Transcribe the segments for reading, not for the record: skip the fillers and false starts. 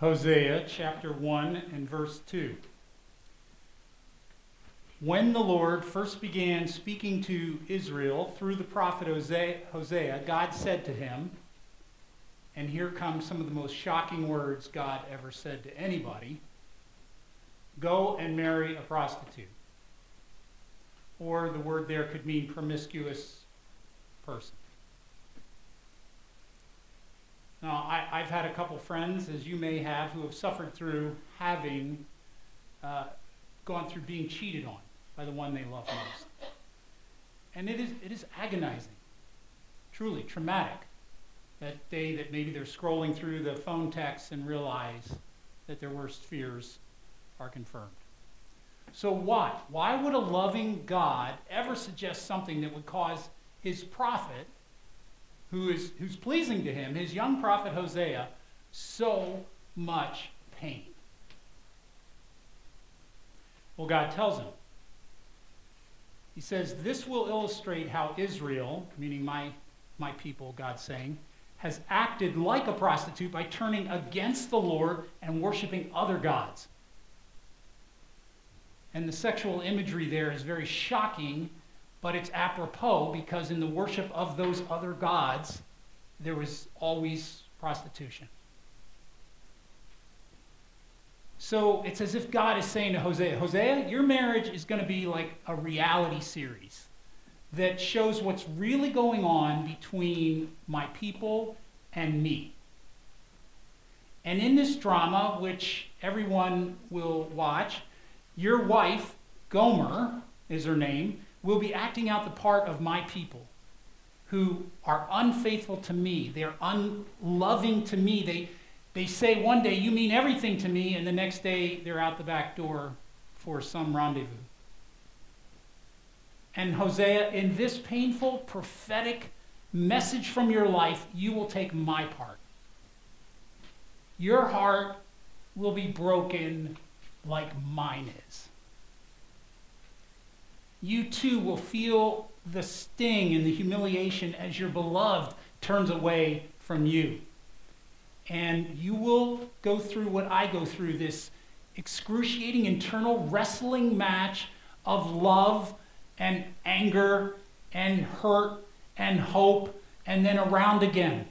Hosea chapter 1 and verse 2. When the Lord first began speaking to Israel through the prophet Hosea, God said to him, and here come some of the most shocking words God ever said to anybody, "Go and marry a prostitute." Or the word there could mean promiscuous person. Now, I've had a couple friends, as you may have, who have suffered through having gone through being cheated on by the one they love most. And it is agonizing, truly traumatic, that day that maybe they're scrolling through the phone texts and realize that their worst fears are confirmed. So why? Why would a loving God ever suggest something that would cause his prophet, who's pleasing to him, his young prophet Hosea, so much pain? Well, God tells him. He says, "This will illustrate how Israel," meaning my people, God's saying, "has acted like a prostitute by turning against the Lord and worshiping other gods." And the sexual imagery there is very shocking, but it's apropos because in the worship of those other gods, there was always prostitution. So it's as if God is saying to Hosea, "Hosea, your marriage is going to be like a reality series that shows what's really going on between my people and me." And in this drama, which everyone will watch, your wife, Gomer is her name, will be acting out the part of my people who are unfaithful to me. They're unloving to me. They say one day, "You mean everything to me," and the next day they're out the back door for some rendezvous. And Hosea, in this painful prophetic message from your life, you will take my part. Your heart will be broken like mine is. You too will feel the sting and the humiliation as your beloved turns away from you. And you will go through what I go through, this excruciating internal wrestling match of love and anger and hurt and hope, and then around again.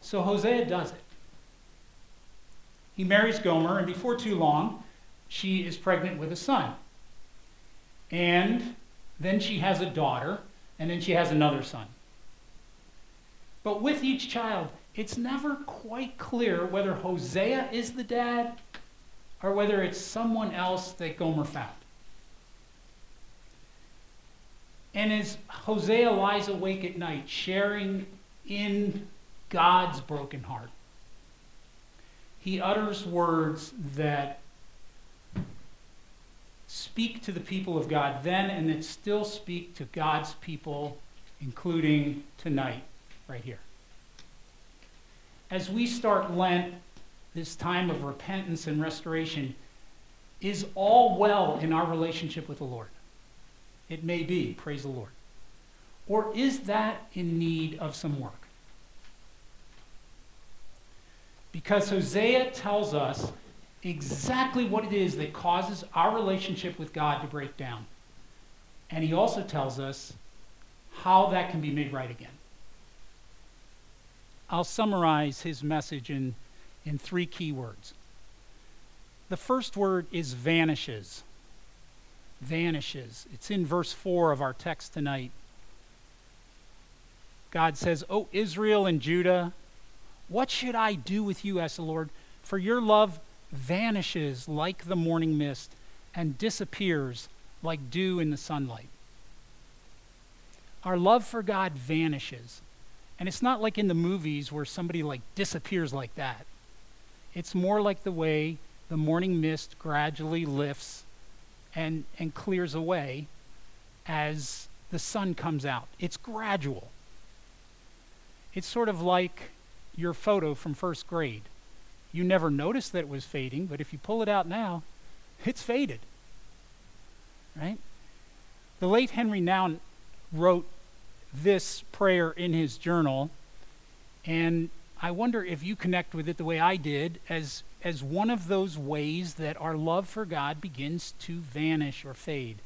So Hosea does it. He marries Gomer, and before too long, she is pregnant with a son. And then she has a daughter, and then she has another son. But with each child, it's never quite clear whether Hosea is the dad or whether it's someone else that Gomer found. And as Hosea lies awake at night, sharing in God's broken heart, he utters words that speak to the people of God then and that still speak to God's people, including tonight. Right here. As we start Lent, this time of repentance and restoration, is all well in our relationship with the Lord? It may be, praise the Lord. Or is that in need of some work? Because Hosea tells us exactly what it is that causes our relationship with God to break down. And he also tells us how that can be made right again. I'll summarize his message in three key words. The first word is vanishes. Vanishes. It's in verse 4 of our text tonight. God says, "O Israel and Judah, what should I do with you?" asks the Lord. "For your love vanishes like the morning mist and disappears like dew in the sunlight." Our love for God vanishes. And it's not like in the movies where somebody disappears like that. It's more like the way the morning mist gradually lifts and clears away as the sun comes out. It's gradual. It's sort of like your photo from first grade. You never noticed that it was fading, but if you pull it out now, it's faded, right? The late Henry Nouwen wrote this prayer in his journal And I wonder if you connect with it the way I did as one of those ways that our love for God begins to vanish or fade.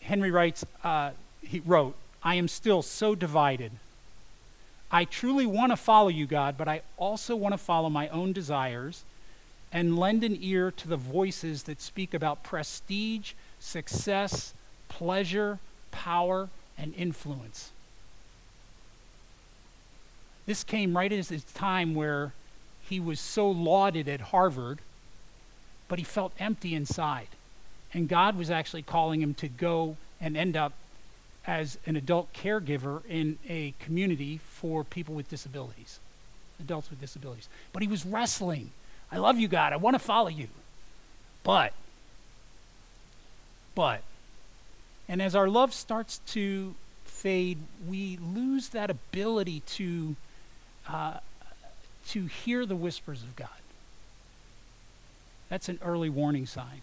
Henry writes, he wrote, I am still so divided. I truly want to follow you, God, but I also want to follow my own desires and lend an ear to the voices that speak about prestige, success, pleasure, power, and influence. This came right at his time where he was so lauded at Harvard, but he felt empty inside. And God was actually calling him to go and end up as an adult caregiver in a community for people with disabilities, adults with disabilities. But he was wrestling. I love you, God. I want to follow you. But, and as our love starts to fade, we lose that ability to hear the whispers of God. That's an early warning sign.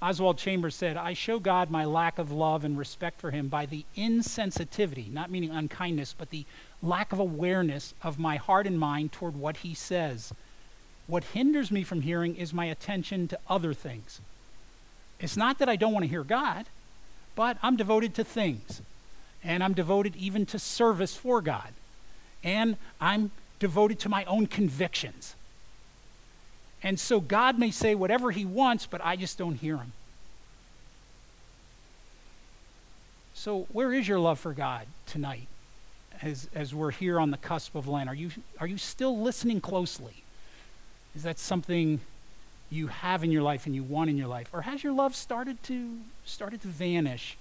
Oswald Chambers said, I show God my lack of love and respect for him by the insensitivity, not meaning unkindness, but the lack of awareness of my heart and mind toward what he says. What hinders me from hearing is my attention to other things. It's not that I don't want to hear God, but I'm devoted to things. And I'm devoted even to service for God. And I'm devoted to my own convictions. And so God may say whatever he wants, but I just don't hear him. So where is your love for God tonight as we're here on the cusp of Lent? Are you still listening closely? Is that something you have in your life and you want in your life? Or has your love started to vanish?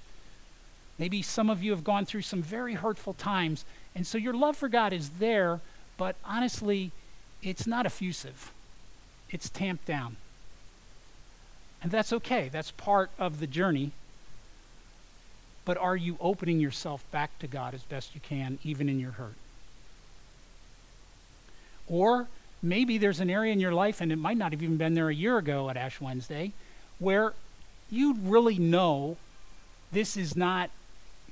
Maybe some of you have gone through some very hurtful times, and so your love for God is there, but honestly, it's not effusive. It's tamped down. And that's okay. That's part of the journey. But are you opening yourself back to God as best you can, even in your hurt? Or maybe there's an area in your life, and it might not have even been there a year ago at Ash Wednesday, where you really know this is not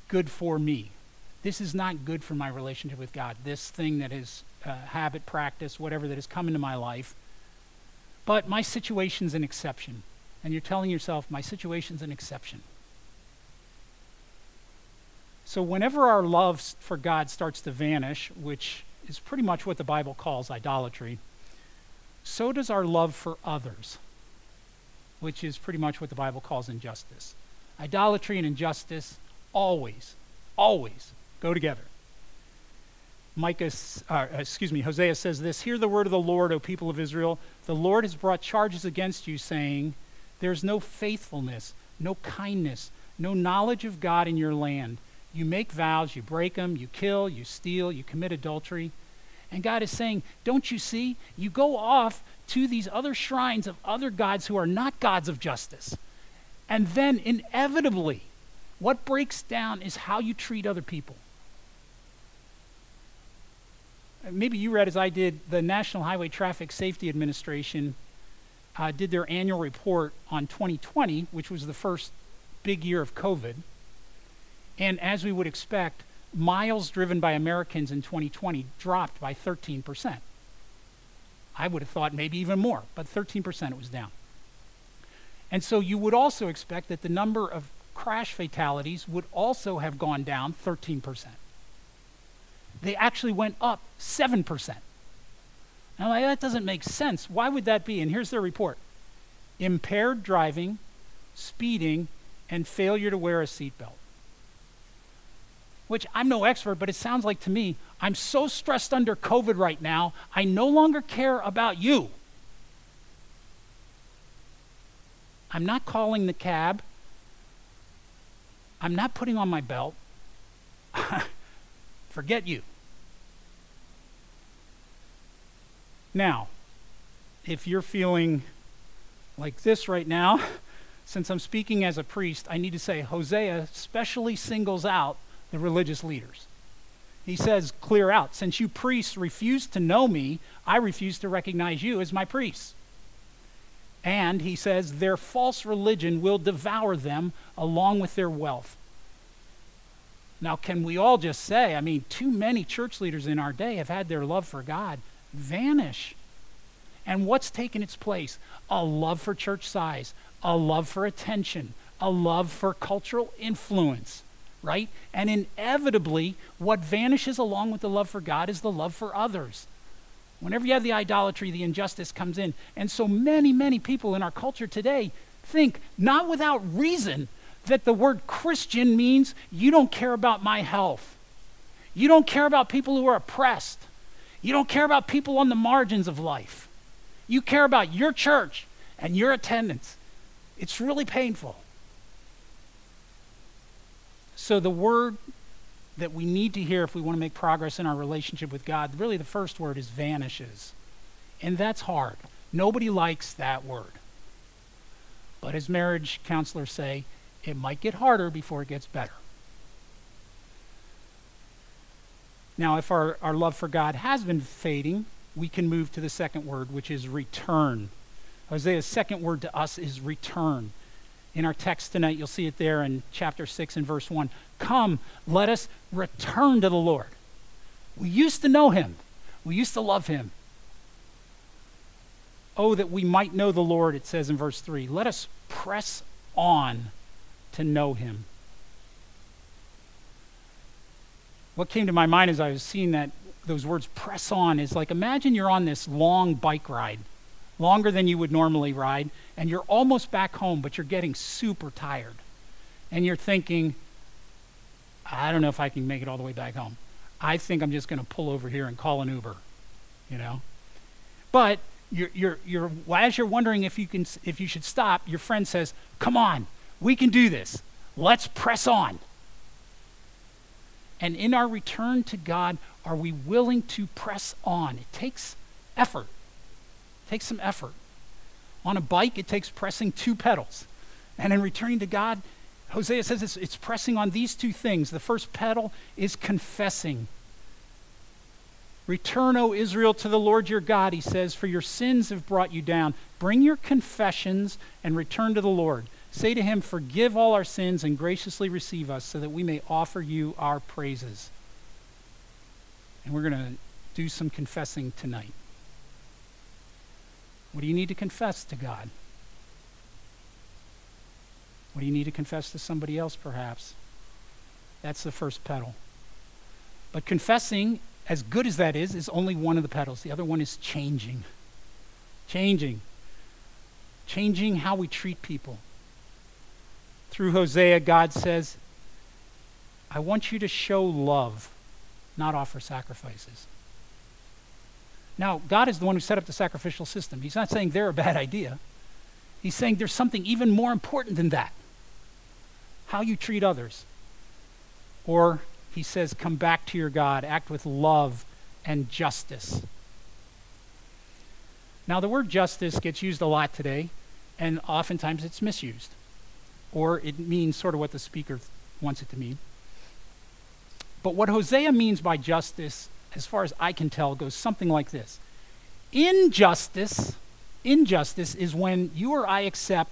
good for me. This is not good for my relationship with God. This thing that is habit, practice, whatever that has come into my life. But my situation's an exception. And you're telling yourself, my situation's an exception. So whenever our love for God starts to vanish, which is pretty much what the Bible calls idolatry, so does our love for others, which is pretty much what the Bible calls injustice. Idolatry and injustice always go together. Hosea says this, hear the word of the Lord, O people of Israel. The Lord has brought charges against you, saying, there's no faithfulness, no kindness, no knowledge of God in your land. You make vows, you break them, you kill, you steal, you commit adultery. And God is saying, don't you see? You go off to these other shrines of other gods who are not gods of justice. And then inevitably, what breaks down is how you treat other people. Maybe you read, as I did, the National Highway Traffic Safety Administration did their annual report on 2020, which was the first big year of COVID. And as we would expect, miles driven by Americans in 2020 dropped by 13%. I would have thought maybe even more, but 13% it was down. And so you would also expect that the number of crash fatalities would also have gone down 13%. They actually went up 7%. Now, that doesn't make sense. Why would that be? And here's their report. Impaired driving, speeding, and failure to wear a seatbelt. Which I'm no expert, but it sounds like to me, I'm so stressed under COVID right now, I no longer care about you. I'm not calling the cab. I'm not putting on my belt. Forget you. Now, if you're feeling like this right now, since I'm speaking as a priest, I need to say Hosea specially singles out the religious leaders. He says, clear out. Since you priests refuse to know me, I refuse to recognize you as my priests. And he says, their false religion will devour them along with their wealth. Now, can we all just say, I mean, too many church leaders in our day have had their love for God vanish. And what's taken its place? A love for church size, a love for attention, a love for cultural influence, right? And inevitably, what vanishes along with the love for God is the love for others. Whenever you have the idolatry, the injustice comes in. And so many, many people in our culture today think, not without reason, that the word Christian means you don't care about my health. You don't care about people who are oppressed. You don't care about people on the margins of life. You care about your church and your attendance. It's really painful. So the word that we need to hear if we want to make progress in our relationship with God, really the first word is vanishes. And that's hard. Nobody likes that word. But as marriage counselors say, it might get harder before it gets better. Now, if our love for God has been fading, we can move to the second word, which is return. Hosea's second word to us is return. In our text tonight, you'll see it there in chapter 6 and verse 1. Come, let us return to the Lord. We used to know him. We used to love him. Oh, that we might know the Lord, it says in verse 3. Let us press on to know him. What came to my mind as I was seeing that, those words press on, is like, imagine you're on this long bike ride, longer than you would normally ride, and you're almost back home, but you're getting super tired. And you're thinking, I don't know if I can make it all the way back home. I think I'm just going to pull over here and call an Uber, you know? But you're as you're wondering if you should stop, your friend says, come on, we can do this. Let's press on. And in our return to God, are we willing to press on? It takes effort. It takes some effort. On a bike, it takes pressing two pedals. And in returning to God, Hosea says it's pressing on these two things. The first pedal is confessing. Return, O Israel, to the Lord your God, he says, for your sins have brought you down. Bring your confessions and return to the Lord. Say to him, forgive all our sins and graciously receive us so that we may offer you our praises. And we're going to do some confessing tonight. What do you need to confess to God? What do you need to confess to somebody else, perhaps? That's the first pedal. But confessing, as good as that is only one of the pedals. The other one is changing. Changing. Changing how we treat people. Through Hosea, God says, I want you to show love, not offer sacrifices. Now, God is the one who set up the sacrificial system. He's not saying they're a bad idea. He's saying there's something even more important than that. How you treat others. Or, he says, come back to your God, act with love and justice. Now, the word justice gets used a lot today, and oftentimes it's misused. Or it means sort of what the speaker wants it to mean. But what Hosea means by justice, as far as I can tell, goes something like this. Injustice is when you or I accept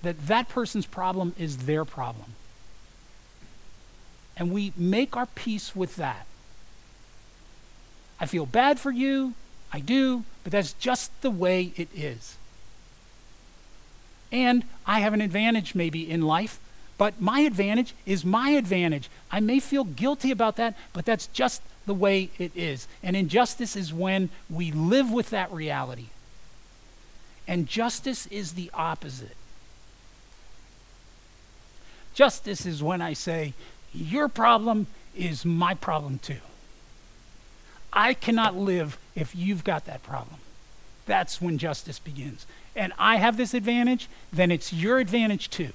that that person's problem is their problem. And we make our peace with that. I feel bad for you, I do, but that's just the way it is. And I have an advantage maybe in life, but my advantage is my advantage. I may feel guilty about that, but that's just the way it is. And injustice is when we live with that reality. And justice is the opposite. Justice is when I say, your problem is my problem too. I cannot live if you've got that problem. That's when justice begins. And I have this advantage, then it's your advantage too.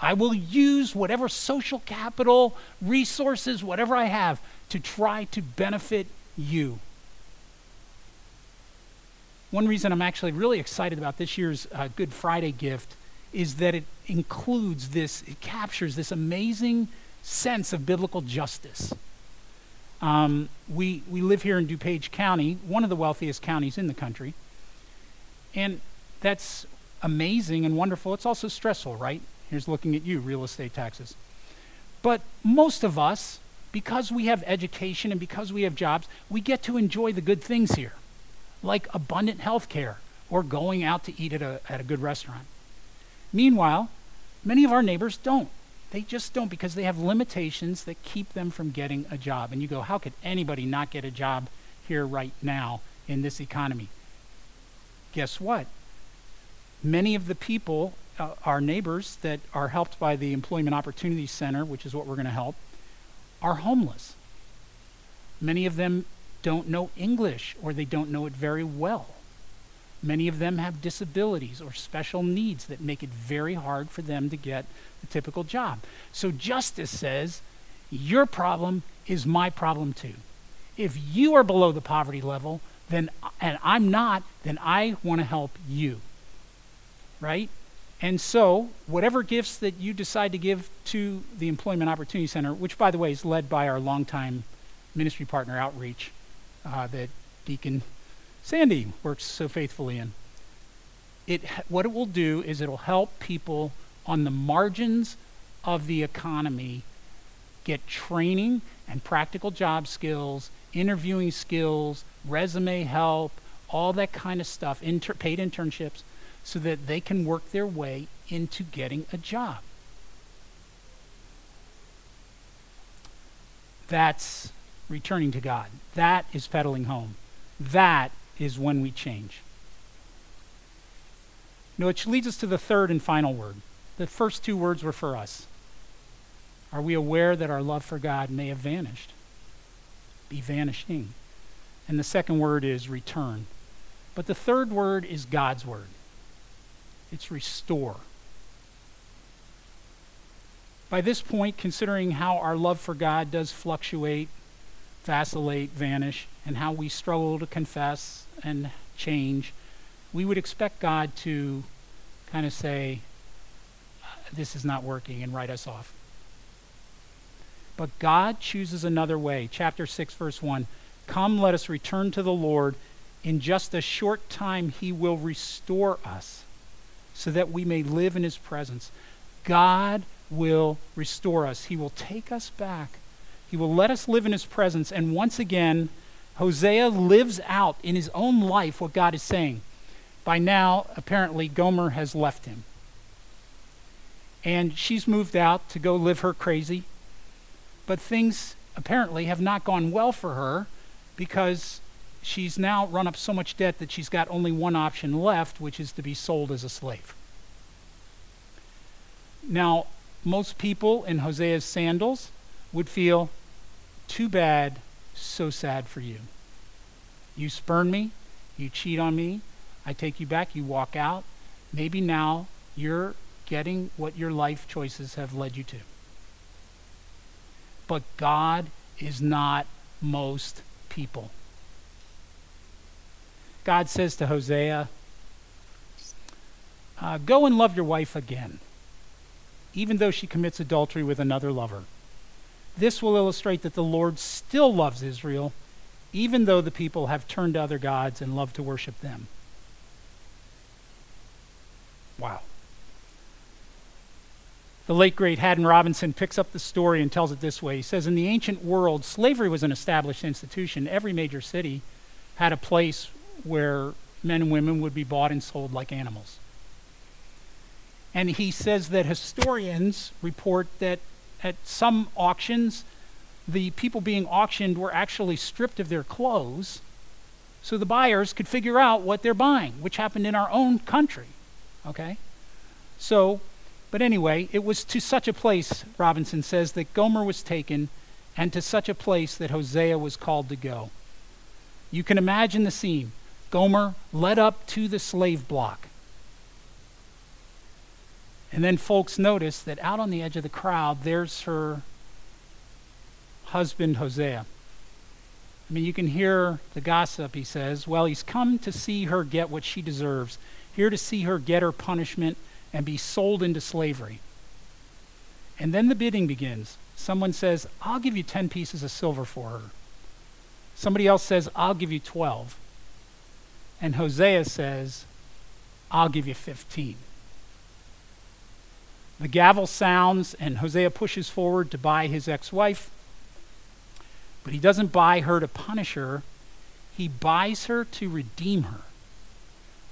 I will use whatever social capital, resources, whatever I have to try to benefit you. One reason I'm actually really excited about this year's Good Friday gift is that it includes this, it captures this amazing sense of biblical justice. We live here in DuPage County, one of the wealthiest counties in the country. And that's amazing and wonderful. It's also stressful, right? Here's looking at you, real estate taxes. But most of us, because we have education and because we have jobs, we get to enjoy the good things here, like abundant health care or going out to eat at a good restaurant. Meanwhile, many of our neighbors don't. They just don't, because they have limitations that keep them from getting a job. And you go, how could anybody not get a job here right now in this economy? Guess what? Many of the people, our neighbors that are helped by the Employment Opportunity Center, which is what we're going to help, are homeless. Many of them don't know English, or they don't know it very well. Many of them have disabilities or special needs that make it very hard for them to get a typical job. So justice says, your problem is my problem too. If you are below the poverty level, then, and I'm not, then I want to help you, right? And so whatever gifts that you decide to give to the Employment Opportunity Center, which by the way is led by our longtime ministry partner Outreach, that Deacon Sandy works so faithfully in. What it will do is it'll help people on the margins of the economy get training and practical job skills, interviewing skills, resume help, all that kind of stuff, paid internships, so that they can work their way into getting a job. That's returning to God. That is pedaling home. That is when we change. Now, which leads us to the third and final word. The first two words were for us. Are we aware that our love for God may have vanished? Be vanishing. And the second word is return. But the third word is God's word. It's restore. By this point, considering how our love for God does fluctuate, vacillate, vanish, and how we struggle to confess and change, we would expect God to kind of say, this is not working, and write us off. But God chooses another way. Chapter 6, verse 1, come, let us return to the Lord. In just a short time, he will restore us so that we may live in his presence. God will restore us. He will take us back. He will let us live in his presence. And once again, Hosea lives out in his own life what God is saying. By now, apparently, Gomer has left him. And she's moved out to go live her crazy. But things apparently have not gone well for her, because she's now run up so much debt that she's got only one option left, which is to be sold as a slave. Now, most people in Hosea's sandals would feel, too bad, so sad for you. You spurn me, you cheat on me, I take you back, you walk out. Maybe now you're getting what your life choices have led you to. But God is not most people. God says to Hosea, go and love your wife again, even though she commits adultery with another lover. This will illustrate that the Lord still loves Israel, even though the people have turned to other gods and love to worship them. Wow. The late, great Haddon Robinson picks up the story and tells it this way. He says, in the ancient world, slavery was an established institution. Every major city had a place where men and women would be bought and sold like animals. And he says that historians report that at some auctions, the people being auctioned were actually stripped of their clothes so the buyers could figure out what they're buying, which happened in our own country, okay? So, but anyway, it was to such a place, Robinson says, that Gomer was taken, and to such a place that Hosea was called to go. You can imagine the scene. Gomer led up to the slave block. And then folks notice that out on the edge of the crowd, there's her husband, Hosea. I mean, you can hear the gossip, he says. Well, he's come to see her get what she deserves, here to see her get her punishment and be sold into slavery. And then the bidding begins. Someone says, I'll give you 10 pieces of silver for her. Somebody else says, I'll give you 12. And Hosea says, I'll give you 15. The gavel sounds and Hosea pushes forward to buy his ex-wife, but he doesn't buy her to punish her. He buys her to redeem her.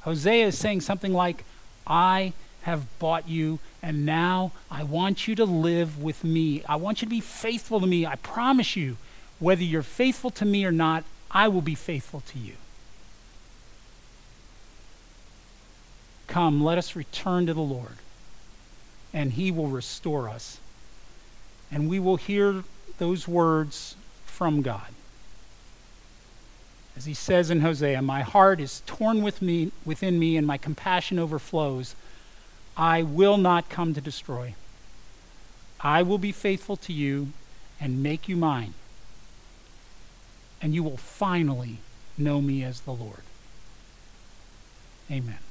Hosea is saying something like, I have bought you, and now I want you to live with me. I want you to be faithful to me. I promise you, whether you're faithful to me or not, I will be faithful to you. Come, let us return to the Lord, and he will restore us, and we will hear those words from God. As he says in Hosea, my heart is torn within me, and my compassion overflows. I will not come to destroy. I will be faithful to you and make you mine, and you will finally know me as the Lord. Amen.